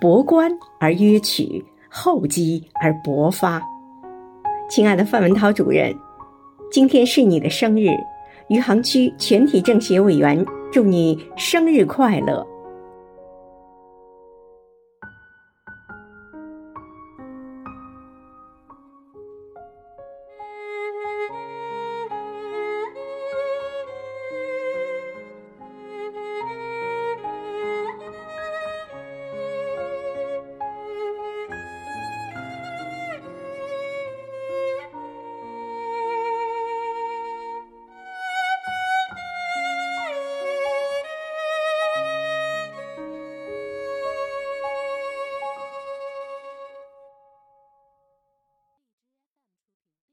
博观而约取，厚积而薄发。亲爱的范文涛主任，今天是你的生日，余杭区全体政协委员祝你生日快乐。